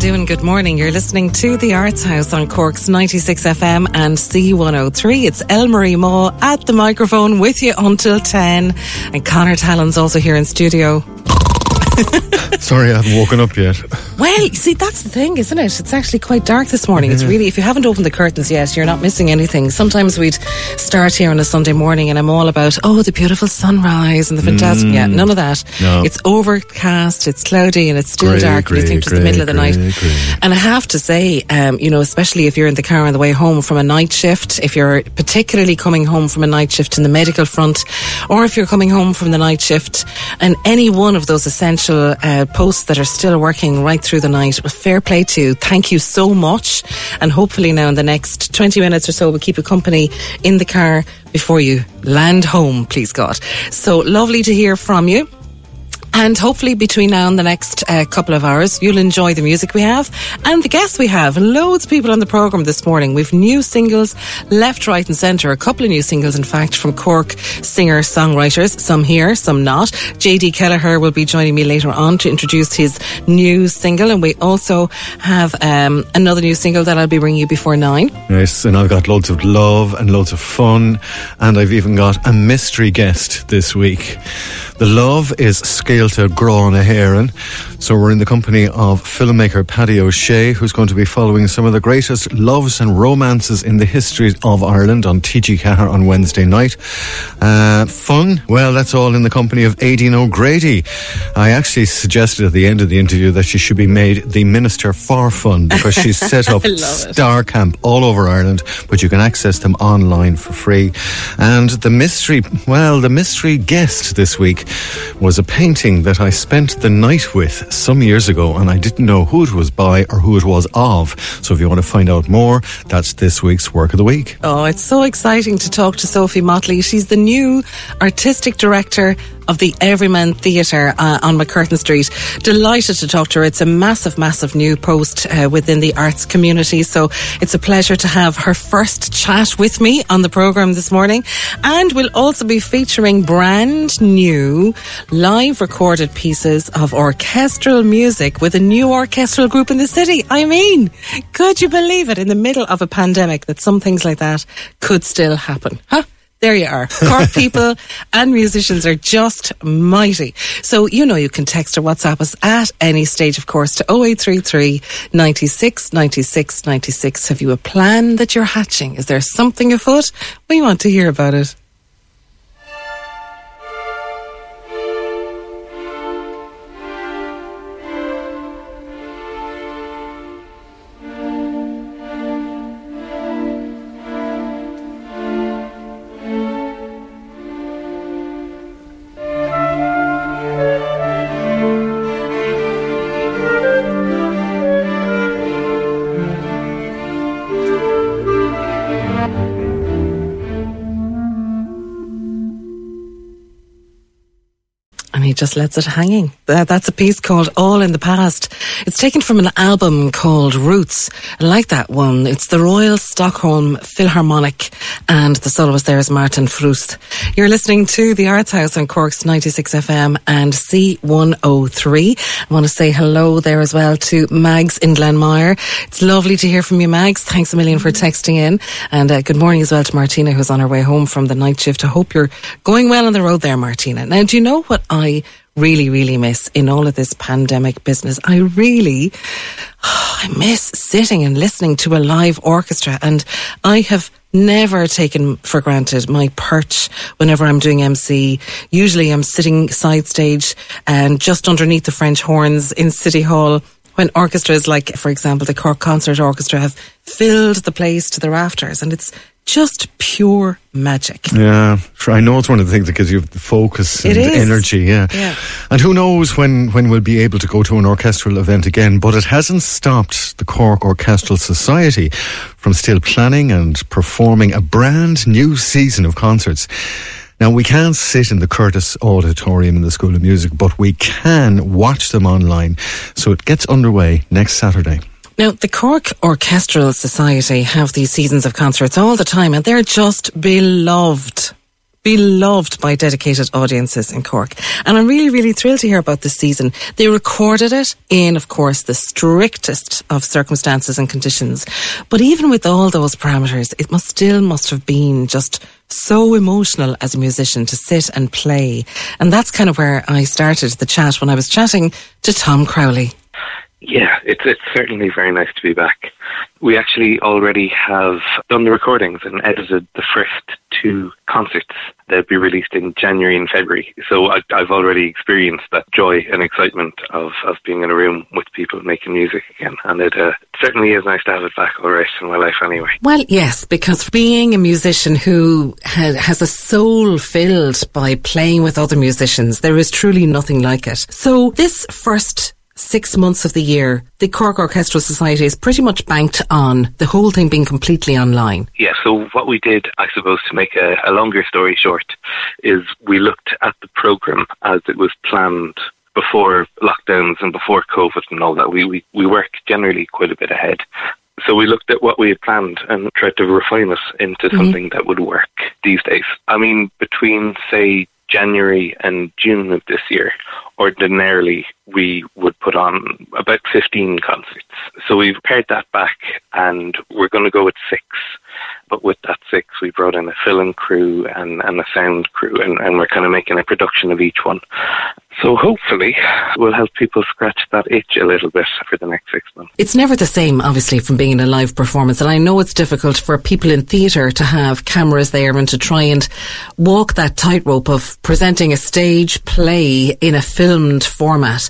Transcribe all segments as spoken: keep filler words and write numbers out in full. Doing good morning. You're listening to The Arts House on Cork's ninety-six F M and C one oh three. It's Elmarie Moore at the microphone with you until ten, and Conor Tallon's also here in studio. Sorry, I haven't woken up yet. Well, you see, that's the thing, isn't it? It's actually quite dark this morning. Yeah. It's really, if you haven't opened the curtains yet, you're not missing anything. Sometimes we'd start here on a Sunday morning and I'm all about, oh, the beautiful sunrise and the fantastic... Mm, yeah, none of that. No. It's overcast, it's cloudy and it's still grey, dark grey, and you think grey, it's the middle grey, of the night. Grey. And I have to say, um, you know, especially if you're in the car on the way home from a night shift, if you're particularly coming home from a night shift in the medical front, or if you're coming home from the night shift and any one of those essential uh, posts that are still working right through the night, well, fair play to you. Thank you so much, and hopefully now in the next twenty minutes or so we'll keep you company in the car before you land home, please God. So lovely to hear from you. And hopefully between now and the next uh, couple of hours, you'll enjoy the music we have and the guests we have. Loads of people on the programme this morning. We've new singles left, right and centre. A couple of new singles, in fact, from Cork singer-songwriters. Some here, some not. J D. Kelleher will be joining me later on to introduce his new single. And we also have um, another new single that I'll be bringing you before nine. Yes, and I've got loads of love and loads of fun. And I've even got a mystery guest this week. The love is Scéalta Grá na hÉireann. So we're in the company of filmmaker Paddy O'Shea, who's going to be following some of the greatest loves and romances in the history of Ireland on T G four on Wednesday night. Uh, fun? Well, that's all in the company of Aideen O'Grady. I actually suggested at the end of the interview that she should be made the Minister for Fun, because she's set up Star Camp all over Ireland, but you can access them online for free. And the mystery, well, the mystery guest this week was a painting that I spent the night with some years ago, and I didn't know who it was by or who it was of. So if you want to find out more, that's this week's Work of the Week. Oh, it's so exciting to talk to Sophie Motley. She's the new artistic director of the Everyman Theatre uh, on McCurtain Street. Delighted to talk to her. It's a massive, massive new post uh, within the arts community. So it's a pleasure to have her first chat with me on the programme this morning. And we'll also be featuring brand new live recorded pieces of orchestral music with a new orchestral group in the city. I mean, could you believe it? In the middle of a pandemic, that some things like that could still happen, huh? There you are. Cork people and musicians are just mighty. So, you know, you can text or WhatsApp us at any stage, of course, to oh eight three three, nine six, nine six, nine six. Have you a plan that you're hatching? Is there something afoot? We want to hear about it. he just lets it hanging. That's a piece called All in the Past. It's taken from an album called Roots. I like that one. It's the Royal Stockholm Philharmonic, and the soloist there is Martin Frust. You're listening to The Arts House on Cork's ninety-six F M and C one oh three. I want to say hello there as well to Mags in Glenmire. It's lovely to hear from you, Mags. Thanks a million for texting in. And uh, good morning as well to Martina, who's on her way home from the night shift. I hope you're going well on the road there, Martina. Now, do you know what I really, really miss in all of this pandemic business? I really, oh, I miss sitting and listening to a live orchestra. And I have never taken for granted my perch whenever I'm doing M C. Usually I'm sitting side stage and just underneath the French horns in City Hall when orchestras like, for example, the Cork Concert Orchestra have filled the place to the rafters. And it's just pure magic. Yeah, I know it's one of the things that gives you the focus and energy. Yeah. yeah. And who knows when, when we'll be able to go to an orchestral event again, but it hasn't stopped the Cork Orchestral Society from still planning and performing a brand new season of concerts. Now, we can't sit in the Curtis Auditorium in the School of Music, but we can watch them online. So it gets underway next Saturday. Now, the Cork Orchestral Society have these seasons of concerts all the time, and they're just beloved, beloved by dedicated audiences in Cork. And I'm really, really thrilled to hear about this season. They recorded it in, of course, the strictest of circumstances and conditions. But even with all those parameters, it must still must have been just so emotional as a musician to sit and play. And that's kind of where I started the chat when I was chatting to Tom Crowley. Yeah, it's it's certainly very nice to be back. We actually already have done the recordings and edited the first two concerts that'll be released in January and February. So I, I've already experienced that joy and excitement of, of being in a room with people making music again. And it uh, certainly is nice to have it back all right in my life anyway. Well, yes, because being a musician who ha- has a soul filled by playing with other musicians, there is truly nothing like it. So this first six months of the year, the Cork Orchestral Society is pretty much banked on the whole thing being completely online. Yeah, so what we did, I suppose, to make a, a longer story short, is we looked at the programme as it was planned before lockdowns and before COVID and all that. We, we, we work generally quite a bit ahead. So we looked at what we had planned and tried to refine it into mm-hmm. something that would work these days. I mean, between, say, January and June of this year, ordinarily we would put on about fifteen concerts. So we've pared that back and we're going to go with six. But with that six, we brought in a film crew and, and a sound crew, and, and we're kind of making a production of each one. So hopefully we'll help people scratch that itch a little bit for the next six months. It's never the same, obviously, from being in a live performance. And I know it's difficult for people in theatre to have cameras there and to try and walk that tightrope of presenting a stage play in a filmed format.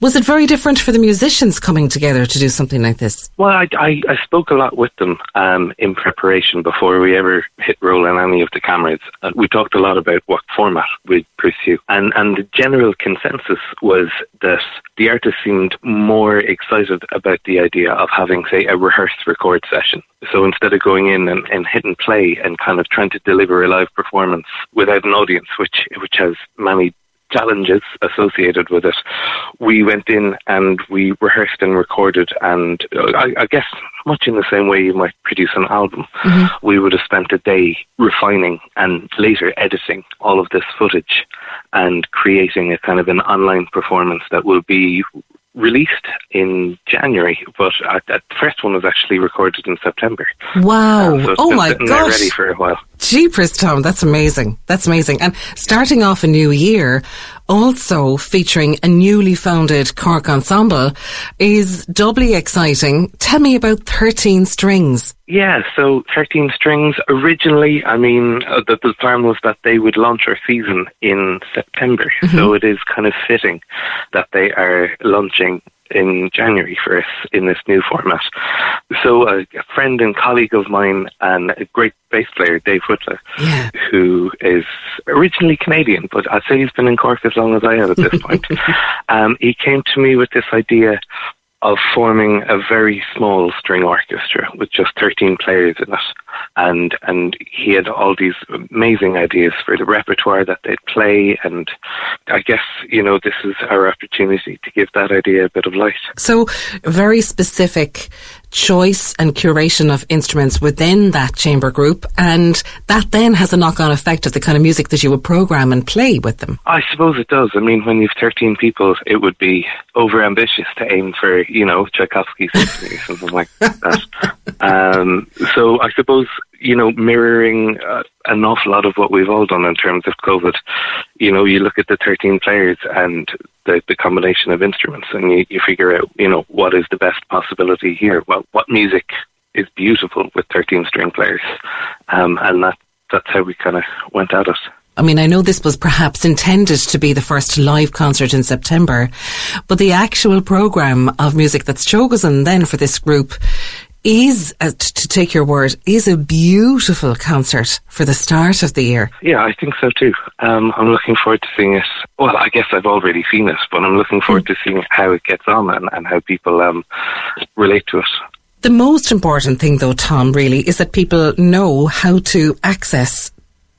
Was it very different for the musicians coming together to do something like this? Well, I, I, I spoke a lot with them um, in preparation before we ever hit roll on any of the cameras. Uh, we talked a lot about what format we'd pursue. And, and the general consensus was that the artists seemed more excited about the idea of having, say, a rehearsed record session. So instead of going in and, and hit and play and kind of trying to deliver a live performance without an audience, which which has many challenges associated with it, we went in and we rehearsed and recorded, and I, I guess much in the same way you might produce an album, mm-hmm. we would have spent a day refining and later editing all of this footage and creating a kind of an online performance that will be released in January, but uh, that first one was actually recorded in September. Wow! Um, so oh my gosh! Ready for a while. Jeepers, Tom, that's amazing. That's amazing. And starting off a new year, also featuring a newly founded Cork ensemble, is doubly exciting. Tell me about thirteen Strings. Yeah, so thirteen Strings, originally, I mean, uh, the, the plan was that they would launch our season in September. Mm-hmm. So it is kind of fitting that they are launching in January for us in this new format. So a, a friend and colleague of mine and a great bass player, Dave Whitler, yeah. who is originally Canadian, but I'd say he's been in Cork as long as I have at this point. Um, he came to me with this idea of forming a very small string orchestra with just thirteen players in it. And and he had all these amazing ideas for the repertoire that they'd play. And I guess, you know, this is our opportunity to give that idea a bit of light. So very specific choice and curation of instruments within that chamber group, and that then has a knock-on effect of the kind of music that you would program and play with them. I suppose it does. I mean, when you've thirteen people, it would be overambitious to aim for, you know, Tchaikovsky symphony or something like that. Um, so I suppose, you know, mirroring uh, an awful lot of what we've all done in terms of COVID. You know, you look at the thirteen players and the, the combination of instruments, and you, you figure out, you know, what is the best possibility here? Well, what music is beautiful with thirteen string players? Um, and that, that's how we kind of went at it. I mean, I know this was perhaps intended to be the first live concert in September, but the actual programme of music that's chosen then for this group is, uh, t- to take your word, is a beautiful concert for the start of the year. Yeah, I think so too. Um, I'm looking forward to seeing it. Well, I guess I've already seen it, but I'm looking forward mm. to seeing how it gets on and, and how people um, relate to it. The most important thing though, Tom, really, is that people know how to access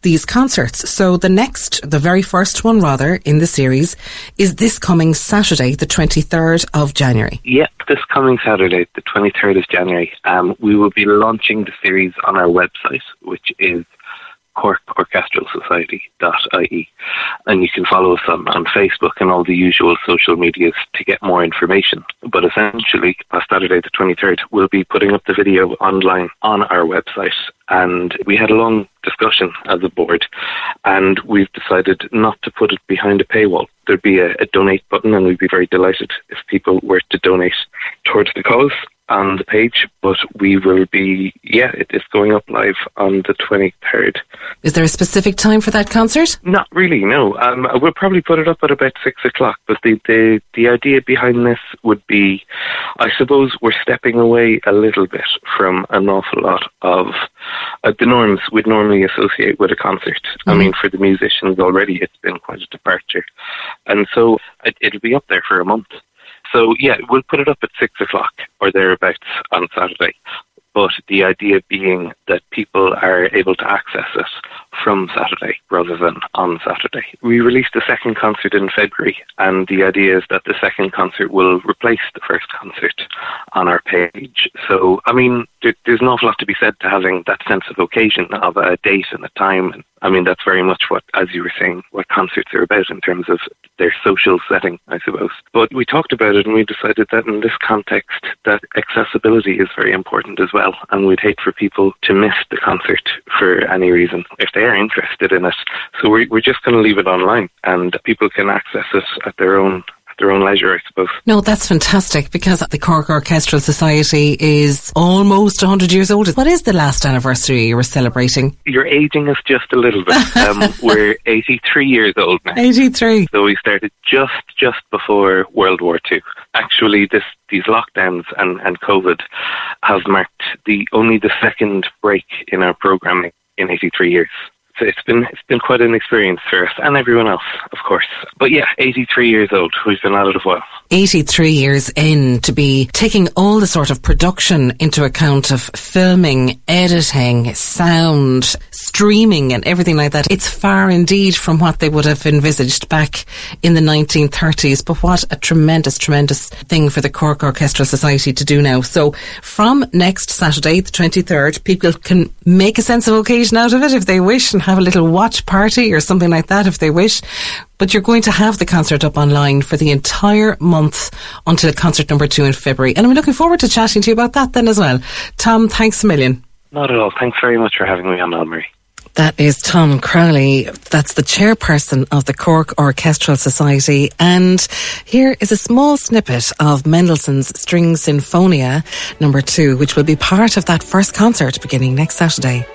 these concerts. So the next, the very first one rather, in the series is this coming Saturday, the twenty-third of January. Yep, this coming Saturday, the twenty-third of January, um, we will be launching the series on our website, which is Cork Orchestral Society dot I E, and you can follow us on, on Facebook and all the usual social medias to get more information. But essentially, on Saturday the twenty-third, we'll be putting up the video online on our website, and we had a long discussion as a board, and we've decided not to put it behind a paywall. There'd be a, a donate button, and we'd be very delighted if people were to donate towards the cause on the page, but we will be, yeah, it is going up live on the twenty-third. Is there a specific time for that concert? Not really, no. Um, we'll probably put it up at about six o'clock, but the, the, the idea behind this would be, I suppose we're stepping away a little bit from an awful lot of uh, the norms we'd normally associate with a concert. Mm-hmm. I mean, for the musicians already, it's been quite a departure. And so it, it'll be up there for a month. So, yeah, we'll put it up at six o'clock or thereabouts on Saturday. But the idea being that people are able to access it from Saturday rather than on Saturday. We released the second concert in February, and the idea is that the second concert will replace the first concert on our page. So, I mean, there, there's an awful lot to be said to having that sense of occasion, of a date and a time. And I mean, that's very much what, as you were saying, what concerts are about in terms of their social setting, I suppose. But we talked about it, and we decided that in this context, that accessibility is very important as well. And we'd hate for people to miss the concert for any reason if they are interested in it. So we're, we're just going to leave it online, and people can access it at their own their own leisure, I suppose. No, that's fantastic, because the Cork Orchestral Society is almost one hundred years old. What is the last anniversary you were celebrating? You're ageing us just a little bit. Um, we're eighty-three years old now. eighty-three. So we started just, just before World War Two. Actually, this, these lockdowns and, and COVID have marked the only the second break in our programming in eighty-three years. So it's been it's been quite an experience for us and everyone else, of course. But yeah, eighty-three years old. We've been at it a while. eighty-three years in, to be taking all the sort of production into account of filming, editing, sound, streaming and everything like that. It's far indeed from what they would have envisaged back in the nineteen thirties. But what a tremendous, tremendous thing for the Cork Orchestral Society to do now. So from next Saturday, the twenty-third, people can make a sense of occasion out of it if they wish, and have a little watch party or something like that if they wish. But you're going to have the concert up online for the entire month until concert number two in February. And I'm looking forward to chatting to you about that then as well. Tom, thanks a million. Not at all. Thanks very much for having me on, Elmarie. That is Tom Crowley. That's the chairperson of the Cork Orchestral Society. And here is a small snippet of Mendelssohn's String Sinfonia number two, which will be part of that first concert beginning next Saturday.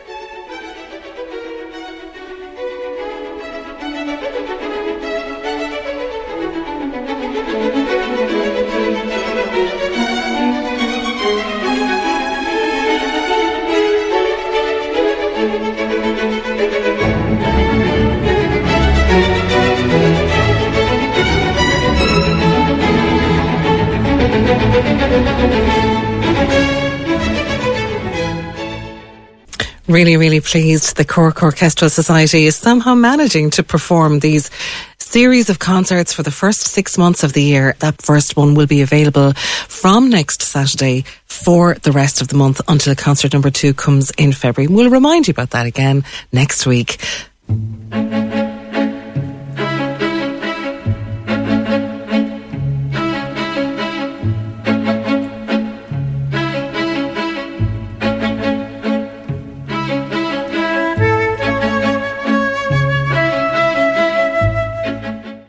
Thank you. Really, really pleased the Cork Orchestral Society is somehow managing to perform these series of concerts for the first six months of the year. That first one will be available from next Saturday for the rest of the month until concert number two comes in February. We'll remind you about that again next week.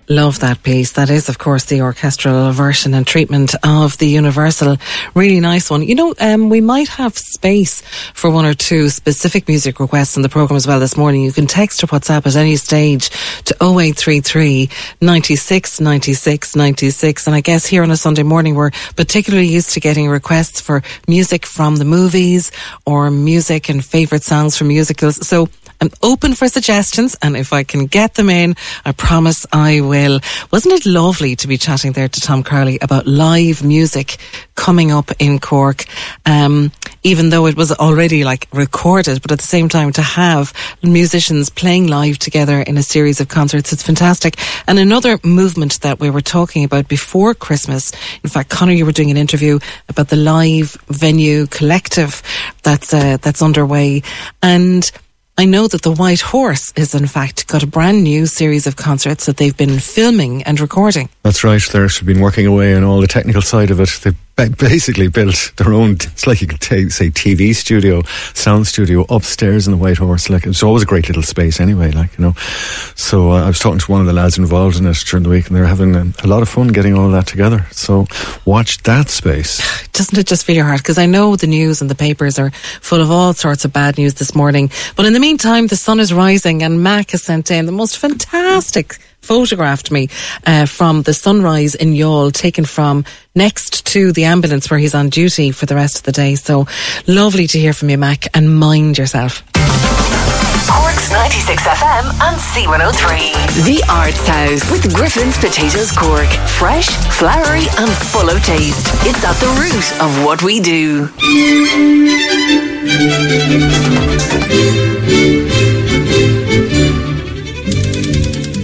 Love that piece. That is, of course, the orchestral version and treatment of the Universal. Really nice one. You know, um, we might have space for one or two specific music requests in the programme as well this morning. You can text or WhatsApp at any stage to oh eight three three, nine six, nine six, nine six. And I guess here on a Sunday morning, we're particularly used to getting requests for music from the movies or music and favourite songs from musicals. So I'm open for suggestions, and if I can get them in, I promise I will. Wasn't it lovely to be chatting there to Tom Crowley about live music coming up in Cork, um, even though it was already like recorded, but at the same time to have musicians playing live together in a series of concerts, it's fantastic. And another movement that we were talking about before Christmas, in fact, Conor, you were doing an interview about the live venue collective that's uh, that's underway, and I know that the White Horse is in fact got a brand new series of concerts that they've been filming and recording. That's right. They've been working away on all the technical side of it. They've basically built their own, it's like you could t- say T V studio, sound studio upstairs in the White Horse. Like, it's always a great little space anyway, like, you know. So uh, I was talking to one of the lads involved in it during the week, and they're having a, a lot of fun getting all that together. So watch that space. Doesn't it just feel your heart? Because I know the news and the papers are full of all sorts of bad news this morning. But in the meantime, the sun is rising, and Mac has sent in the most fantastic photographed me uh, from the sunrise in Youghal, taken from next to the ambulance where he's on duty for the rest of the day. So lovely to hear from you, Mac, and mind yourself. Cork's ninety-six F M and C one oh three. The Arts House with Griffin's Potatoes Cork. Fresh, flowery and full of taste. It's at the root of what we do.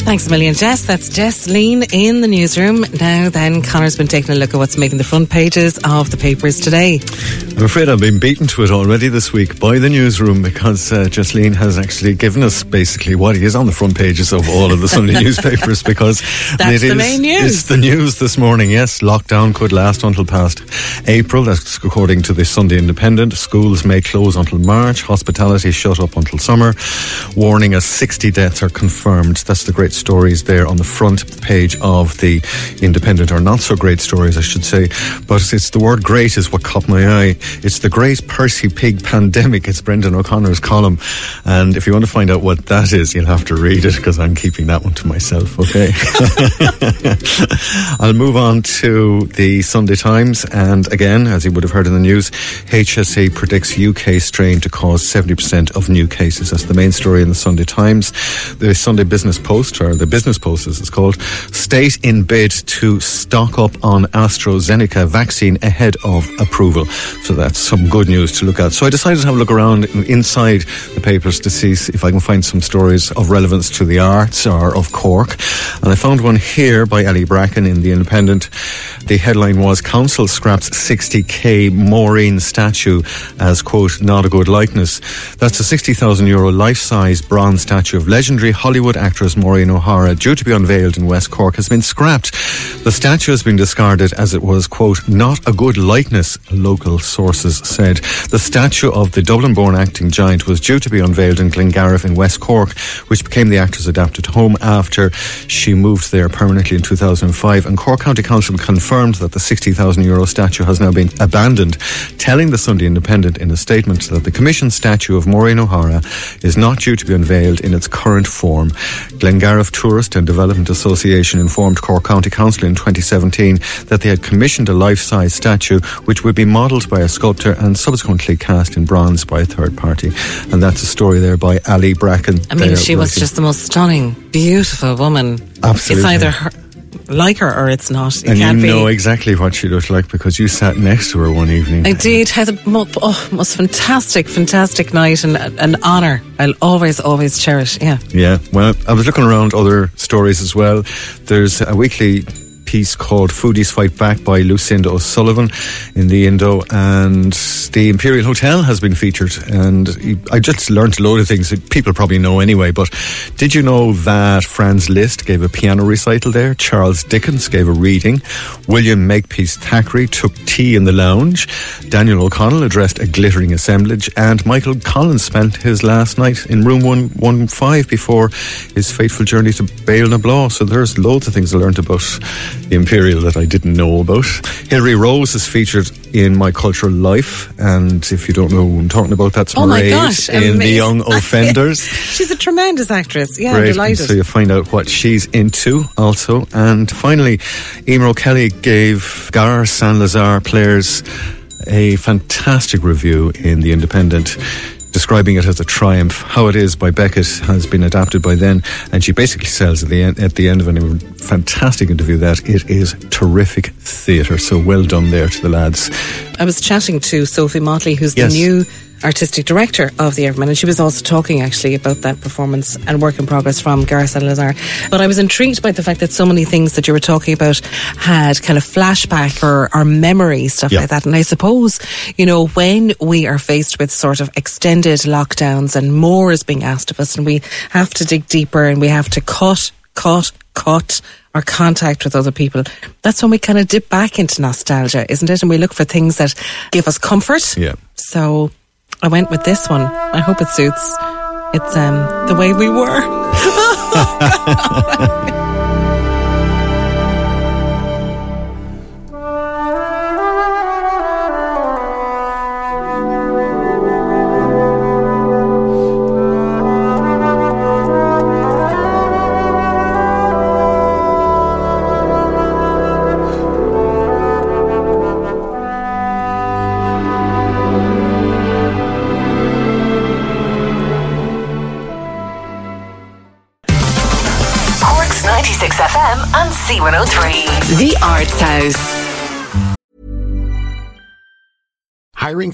Thanks a million, Jess. That's Jess Lean in the newsroom. Now then, Connor's been taking a look at what's making the front pages of the papers today. I'm afraid I've been beaten to it already this week by the newsroom, because uh, Jess Lean has actually given us basically what is on the front pages of all of the Sunday newspapers, because that's the is, main news. It's the news this morning, yes. Lockdown could last until past April. That's according to the Sunday Independent. Schools may close until March. Hospitality shut up until summer. Warning as sixty deaths are confirmed. That's the great stories there on the front page of the Independent, or not so great stories I should say, but it's the word great is what caught my eye. It's the Great Percy Pig Pandemic. It's Brendan O'Connor's column, and if you want to find out what that is, you'll have to read it, because I'm keeping that one to myself, okay? I'll move on to the Sunday Times, and again, as you would have heard in the news, H S E predicts U K strain to cause seventy percent of new cases. That's the main story in the Sunday Times. The Sunday Business Post, or the Business Post as it's called, state in bid to stock up on AstraZeneca vaccine ahead of approval. So that's some good news to look at. So I decided to have a look around inside the papers to see if I can find some stories of relevance to the arts or of Cork, and I found one here by Ali Bracken in The Independent. The headline was, Council scraps sixty k Maureen statue as, quote, not a good likeness. That's a sixty thousand euro life-size bronze statue of legendary Hollywood actress Maureen O'Hara, due to be unveiled in West Cork, has been scrapped. The statue has been discarded as it was, quote, not a good likeness, local sources said. The statue of the Dublin-born acting giant was due to be unveiled in Glengarriff in West Cork, which became the actor's adapted home after she moved there permanently in two thousand five, and Cork County Council confirmed that the sixty thousand euro statue has now been abandoned, telling the Sunday Independent in a statement that the commissioned statue of Maureen O'Hara is not due to be unveiled in its current form. Glengarriff Tourist and Development Association informed Cork County Council in twenty seventeen that they had commissioned a life-size statue which would be modelled by a sculptor and subsequently cast in bronze by a third party. And that's a story there by Ali Bracken. I mean, she was just the most stunning, beautiful woman. Absolutely. It's either her, like her or it's not. It and can't you know be. Exactly what she looked like because you sat next to her one evening. I did. Had a oh, most fantastic, fantastic night and an honour. I'll always, always cherish. Yeah. Yeah. Well, I was looking around other stories as well. There's a weekly piece called Foodies Fight Back by Lucinda O'Sullivan in the Indo, and the Imperial Hotel has been featured, and I just learnt a load of things that people probably know anyway, but did you know that Franz Liszt gave a piano recital there, Charles Dickens gave a reading, William Makepeace Thackeray took tea in the lounge, Daniel O'Connell addressed a glittering assemblage, and Michael Collins spent his last night in room one fifteen before his fateful journey to Baile na Blois. So there's loads of things I learnt about the Imperial that I didn't know about. Hilary Rose is featured in My Cultural Life, and if you don't know who I'm talking about, that's oh Mairead gosh, in amazing. The Young Offenders. She's a tremendous actress. Yeah, right. I'm delighted. And so you find out what she's into also. And finally, Emer O'Kelly gave Gare St Lazare players a fantastic review in The Independent, describing it as a triumph. How It Is by Beckett has been adapted by then, and she basically says at the end, at the end of a fantastic interview that it is terrific theatre. So well done there to the lads. I was chatting to Sophie Motley, who's yes. the new artistic director of the Everman, and she was also talking actually about that performance and work in progress from Gare St Lazare. But I was intrigued by the fact that so many things that you were talking about had kind of flashback or, or memory, stuff yeah. like that. And I suppose, you know, when we are faced with sort of extended lockdowns and more is being asked of us and we have to dig deeper and we have to cut, cut, cut our contact with other people, that's when we kind of dip back into nostalgia, isn't it? And we look for things that give us comfort. Yeah. So I went with this one. I hope it suits. It's um, The Way We Were. C one oh three. The Arts House. Hiring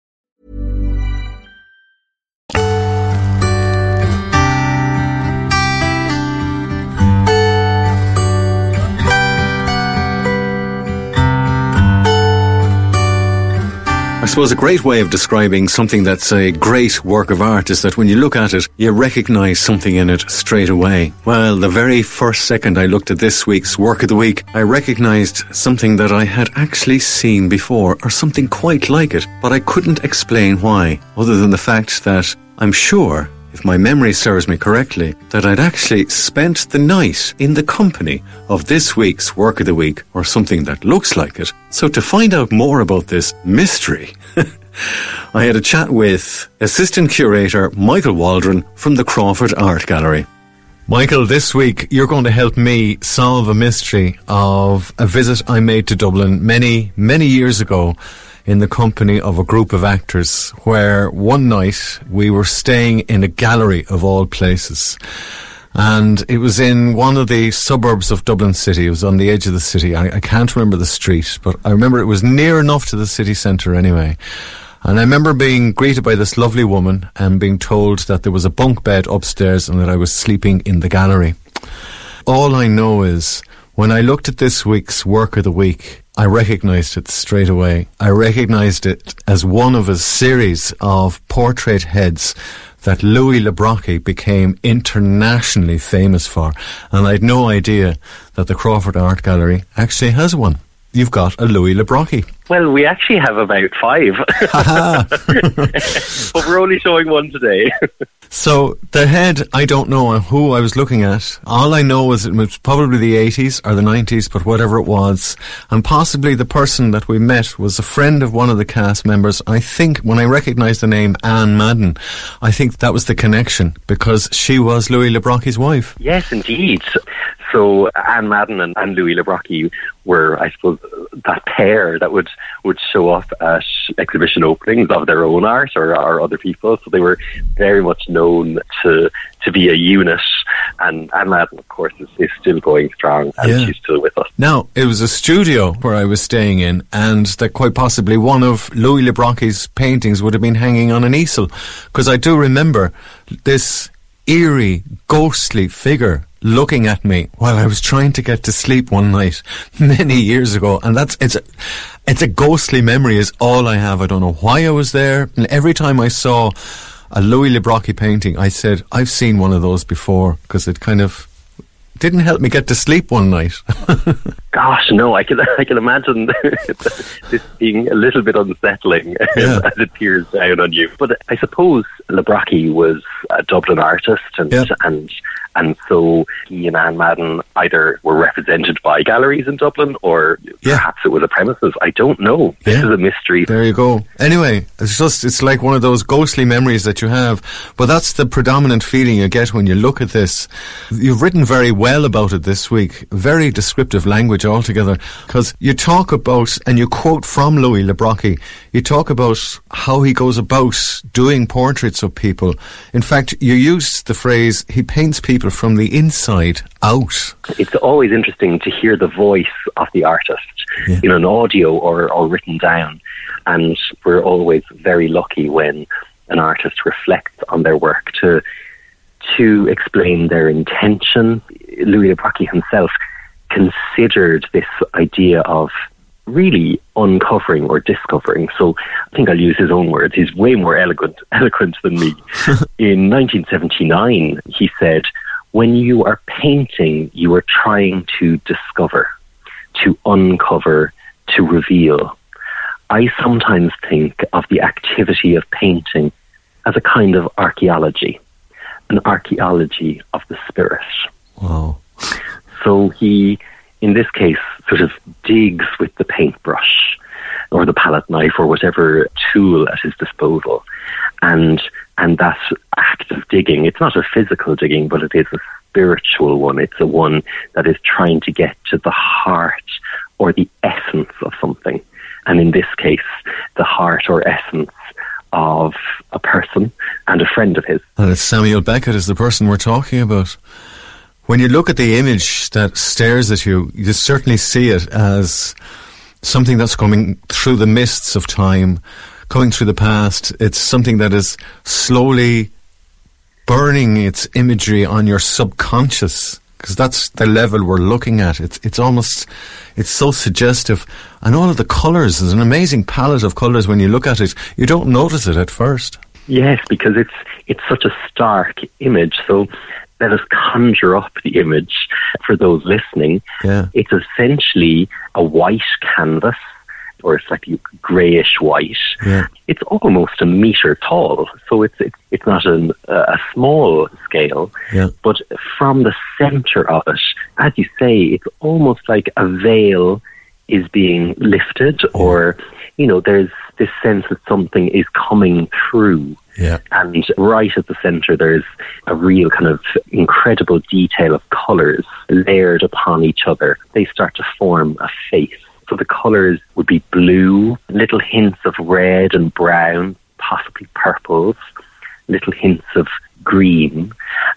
I suppose a great way of describing something that's a great work of art is that when you look at it, you recognise something in it straight away. Well, the very first second I looked at this week's Work of the Week, I recognised something that I had actually seen before, or something quite like it, but I couldn't explain why, other than the fact that I'm sure, if my memory serves me correctly, that I'd actually spent the night in the company of this week's Work of the Week, or something that looks like it. So to find out more about this mystery, I had a chat with Assistant Curator Michael Waldron from the Crawford Art Gallery. Michael, this week you're going to help me solve a mystery of a visit I made to Dublin many, many years ago in the company of a group of actors, where one night we were staying in a gallery of all places. And it was in one of the suburbs of Dublin city. It was on the edge of the city. I, I can't remember the street, but I remember it was near enough to the city centre anyway. And I remember being greeted by this lovely woman and being told that there was a bunk bed upstairs and that I was sleeping in the gallery. All I know is, when I looked at this week's Work of the Week, I recognised it straight away. I recognised it as one of a series of portrait heads that Louis Lebrocki became internationally famous for. And I had no idea that the Crawford Art Gallery actually has one. You've got a Louis Lebrocki. Well, we actually have about five. But we're only showing one today. So the head, I don't know who I was looking at. All I know is it was probably the eighties or the nineties, but whatever it was. And possibly the person that we met was a friend of one of the cast members. I think when I recognised the name Anne Madden, I think that was the connection, because she was Louis Lebrocki's wife. Yes, indeed. So Anne Madden and, and Louis Lebrocki were, I suppose, that pair that would would show up at exhibition openings of their own art or, or other people. So they were very much known to to be a unit. And Anne Madden, of course, is, is still going strong, and yeah. She's still with us. Now, it was a studio where I was staying in, and that quite possibly one of Louis Lebrocki's paintings would have been hanging on an easel, because I do remember this eerie, ghostly figure looking at me while I was trying to get to sleep one night many years ago. And that's it's a, it's a ghostly memory is all I have. I don't know why I was there. And every time I saw a Louis Lebrocki painting, I said, I've seen one of those before, because it kind of didn't help me get to sleep one night. Gosh, no, I can I can imagine this being a little bit unsettling, yeah, as it peers down on you. But I suppose Lebrocki was a Dublin artist, and yeah. and and so he and Anne Madden either were represented by galleries in Dublin, or yeah. perhaps it was a premises. I don't know. This yeah. is a mystery. There you go. Anyway, it's just it's like one of those ghostly memories that you have. But that's the predominant feeling you get when you look at this. You've written very well about it this week. Very descriptive language altogether, because you talk about, and you quote from Louis Lebrocki, you talk about how he goes about doing portraits of people. In fact, you use the phrase, he paints people from the inside out. It's always interesting to hear the voice of the artist yeah. in an audio or, or written down, and we're always very lucky when an artist reflects on their work to to explain their intention. Louis Lebrocki himself considered this idea of really uncovering or discovering. So I think I'll use his own words. He's way more eloquent, eloquent than me. In nineteen seventy-nine, he said, when you are painting, you are trying to discover, to uncover, to reveal. I sometimes think of the activity of painting as a kind of archaeology, an archaeology of the spirit. Wow. So he, in this case, sort of digs with the paintbrush or the palette knife or whatever tool at his disposal. And and that act of digging, it's not a physical digging, but it is a spiritual one. It's a one that is trying to get to the heart or the essence of something. And in this case, the heart or essence of a person and a friend of his. And it's Samuel Beckett is the person we're talking about. When you look at the image that stares at you, you certainly see it as something that's coming through the mists of time, coming through the past. It's something that is slowly burning its imagery on your subconscious, because that's the level we're looking at. It's it's almost, it's so suggestive. And all of the colours, there's an amazing palette of colours when you look at it. You don't notice it at first. Yes, because it's it's such a stark image, so let us conjure up the image for those listening. Yeah. It's essentially a white canvas, or it's like greyish white. Yeah. It's almost a metre tall, so it's it's, it's not an, uh, a small scale. Yeah. But from the centre of it, as you say, it's almost like a veil is being lifted, or you know, there's this sense that something is coming through. Yeah. And right at the centre, there's a real kind of incredible detail of colours layered upon each other. They start to form a face. So the colours would be blue, little hints of red and brown, possibly purples, little hints of green.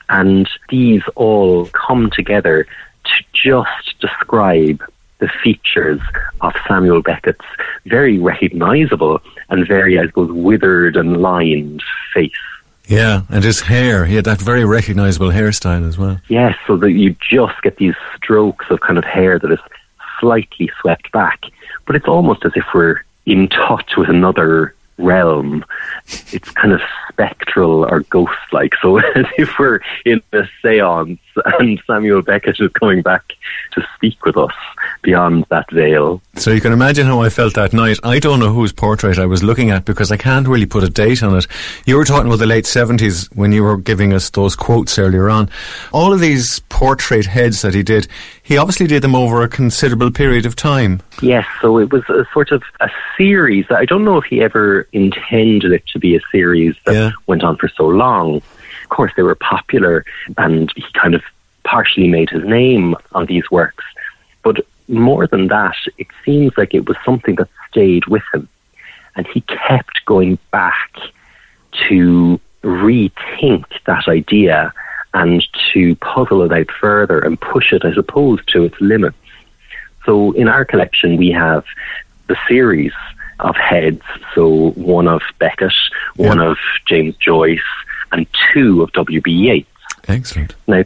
And these all come together to just describe the features of Samuel Beckett's very recognisable and very, I suppose, withered and lined face. Yeah, and his hair. He had that very recognisable hairstyle as well. Yes, so that you just get these strokes of kind of hair that is slightly swept back. But it's almost as if we're in touch with another realm. It's kind of spectral or ghost-like. So as if we're in a seance and Samuel Beckett is coming back to speak with us beyond that veil. So you can imagine how I felt that night. I don't know whose portrait I was looking at because I can't really put a date on it. You were talking about the late seventies when you were giving us those quotes earlier on. All of these portrait heads that he did, he obviously did them over a considerable period of time. Yes, so it was a sort of a series. I don't know if he ever intended it to be a series that yeah. went on for so long. Of course, they were popular and he kind of partially made his name on these works. But more than that, it seems like it was something that stayed with him. And he kept going back to rethink that idea and to puzzle it out further and push it, I suppose, to its limits. So in our collection, we have the series of heads. So one of Beckett, yeah. one of James Joyce, and two of W B Yeats. Excellent. Now,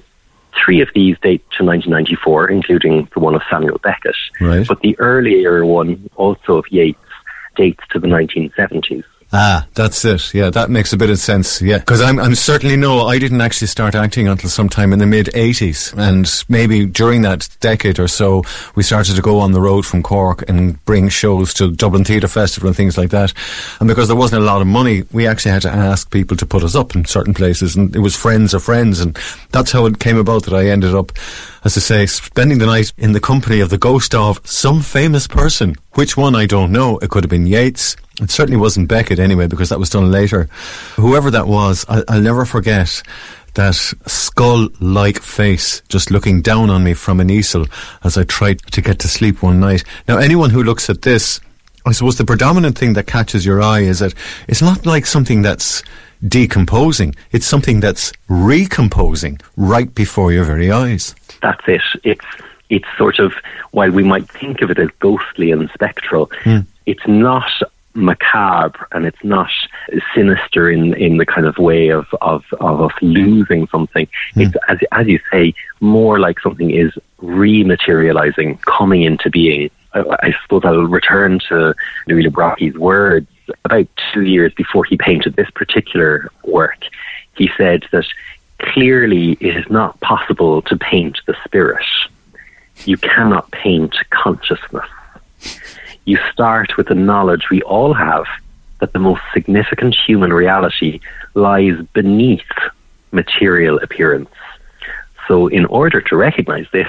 three of these date to nineteen ninety-four, including the one of Samuel Beckett. Right. But the earlier one, also of Yeats, dates to the nineteen seventies. Ah, that's it. Yeah, that makes a bit of sense. Yeah, because I'm, I'm certainly no, I didn't actually start acting until sometime in the mid-eighties. And maybe during that decade or so, we started to go on the road from Cork and bring shows to Dublin Theatre Festival and things like that. And because there wasn't a lot of money, we actually had to ask people to put us up in certain places. And it was friends of friends. And that's how it came about that I ended up, as I say, spending the night in the company of the ghost of some famous person. Which one, I don't know. It could have been Yeats. It certainly wasn't Beckett anyway, because that was done later. Whoever that was, I'll, I'll never forget that skull-like face just looking down on me from an easel as I tried to get to sleep one night. Now, anyone who looks at this, I suppose the predominant thing that catches your eye is that it's not like something that's decomposing. It's something that's recomposing right before your very eyes. That's it. It's, it's sort of, while we might think of it as ghostly and spectral, mm. it's not macabre, and it's not sinister in, in the kind of way of, of, of us losing something. Mm. It's, as, as you say, more like something is rematerializing, coming into being. I, I suppose I'll return to Louis Le Brocqui's words. About two years before he painted this particular work, he said that clearly it is not possible to paint the spirit. You cannot paint consciousness. You start with the knowledge we all have that the most significant human reality lies beneath material appearance. So in order to recognize this,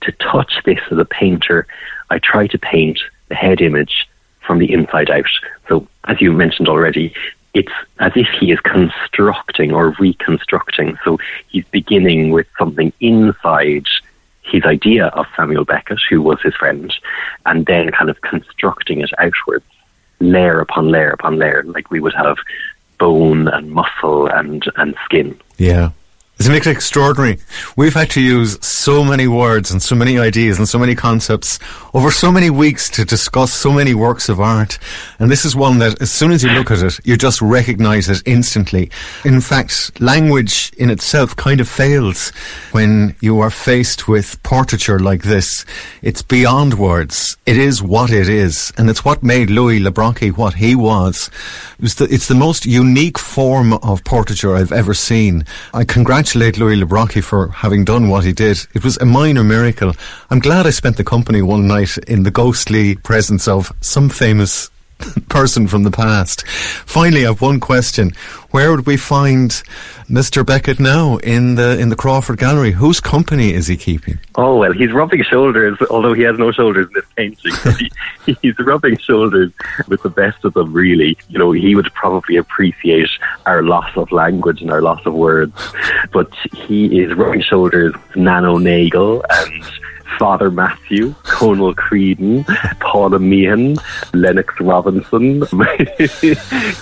to touch this as a painter, I try to paint the head image from the inside out. So as you mentioned already, it's as if he is constructing or reconstructing. So he's beginning with something inside his idea of Samuel Beckett, who was his friend, and then kind of constructing it outwards, layer upon layer upon layer, like we would have bone and muscle and, and skin. Yeah. Isn't it extraordinary? We've had to use so many words and so many ideas and so many concepts over so many weeks to discuss so many works of art. And this is one that as soon as you look at it, you just recognise it instantly. In fact, language in itself kind of fails when you are faced with portraiture like this. It's beyond words. It is what it is. And it's what made Louis Le Brocqui what he was. It was the, it's the most unique form of portraiture I've ever seen. I congratulate Congratulate Louis Le Brocqui for having done what he did. It was a minor miracle. I'm glad I spent the company one night in the ghostly presence of some famous person from the past. Finally, I have one question. Where would we find Mister Beckett now in the in the Crawford Gallery? Whose company is he keeping? Oh, well, he's rubbing shoulders, although he has no shoulders in this painting. So he, he's rubbing shoulders with the best of them, really. You know, he would probably appreciate our loss of language and our loss of words. But he is rubbing shoulders with Nano Nagel and Father Matthew, Conal Creedon, Paula Meehan, Lennox Robinson,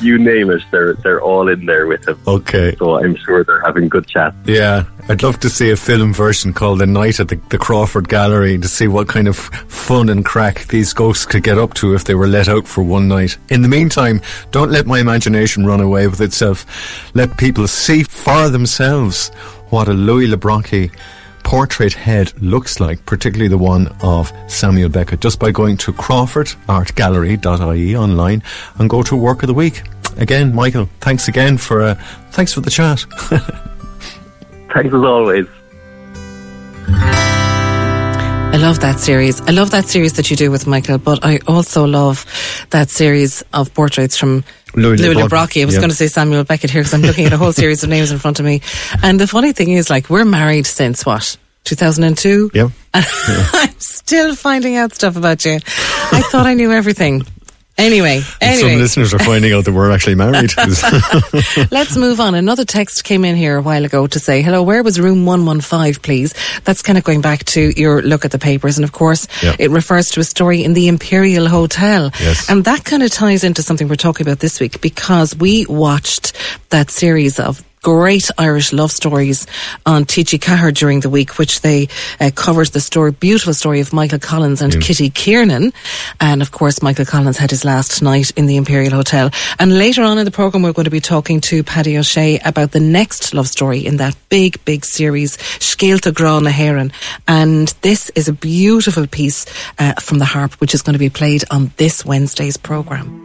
you name it, they're they're all in there with him. Okay. So I'm sure they're having good chats. Yeah, I'd love to see a film version called The Night at the, the Crawford Gallery to see what kind of fun and crack these ghosts could get up to if they were let out for one night. In the meantime, don't let my imagination run away with itself. Let people see for themselves what a Louis Le Branchi portrait head looks like, particularly the one of Samuel Beckett, just by going to crawford art gallery dot I E online and go to Work of the Week. Again, Michael, thanks again for uh, thanks for the chat. Thanks as always. I love that series. I love that series that you do with Michael, but I also love that series of portraits from Louis Le Branchi. I was yep. going to say Samuel Beckett here because I'm looking at a whole series of names in front of me. And the funny thing is, like, we're married since what? two thousand two? Yep. And yeah. I'm still finding out stuff about you. I thought I knew everything. Anyway, anyway. Some listeners are finding out that we're actually married. Let's move on. Another text came in here a while ago to say, hello, where was room one fifteen, please? That's kind of going back to your look at the papers. And of course, yep. it refers to a story in the Imperial Hotel. Yes. And that kind of ties into something we're talking about this week, because we watched that series of great Irish love stories on T G Kelleher during the week, which they uh, covered the story, beautiful story of Michael Collins and mm. Kitty Kiernan. And of course, Michael Collins had his last night in the Imperial Hotel. And later on in the programme, we're going to be talking to Paddy O'Shea about the next love story in that big, big series, Scéalta Grá na hÉireann. And this is a beautiful piece uh, from the harp, which is going to be played on this Wednesday's programme.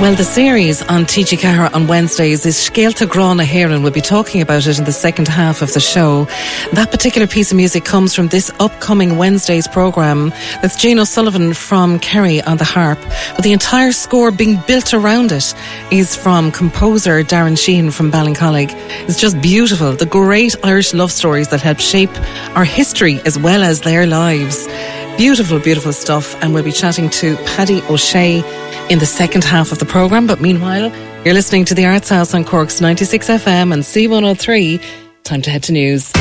Well, the series on T G Kelleher on Wednesdays is Scéalta Grá na hÉireann. We'll be talking about it in the second half of the show. That particular piece of music comes from this upcoming Wednesday's programme. That's Jane O'Sullivan from Kerry on the harp. But the entire score being built around it is from composer Darren Sheehan from Ballincollig. It's just beautiful. The great Irish love stories that help shape our history as well as their lives. Beautiful, beautiful stuff. And we'll be chatting to Paddy O'Shea in the second half of the programme. But meanwhile, you're listening to The Arts House on Cork's ninety-six F M and C one oh three. Time to head to news.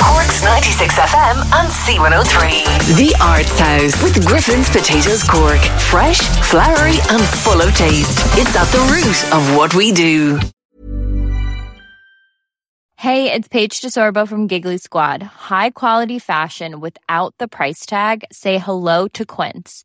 Cork's ninety-six F M and C one oh three. The Arts House with Griffin's Potatoes Cork. Fresh, flowery and full of taste. It's at the root of what we do. Hey, it's Paige DeSorbo from Giggly Squad. High quality fashion without the price tag. Say hello to Quince.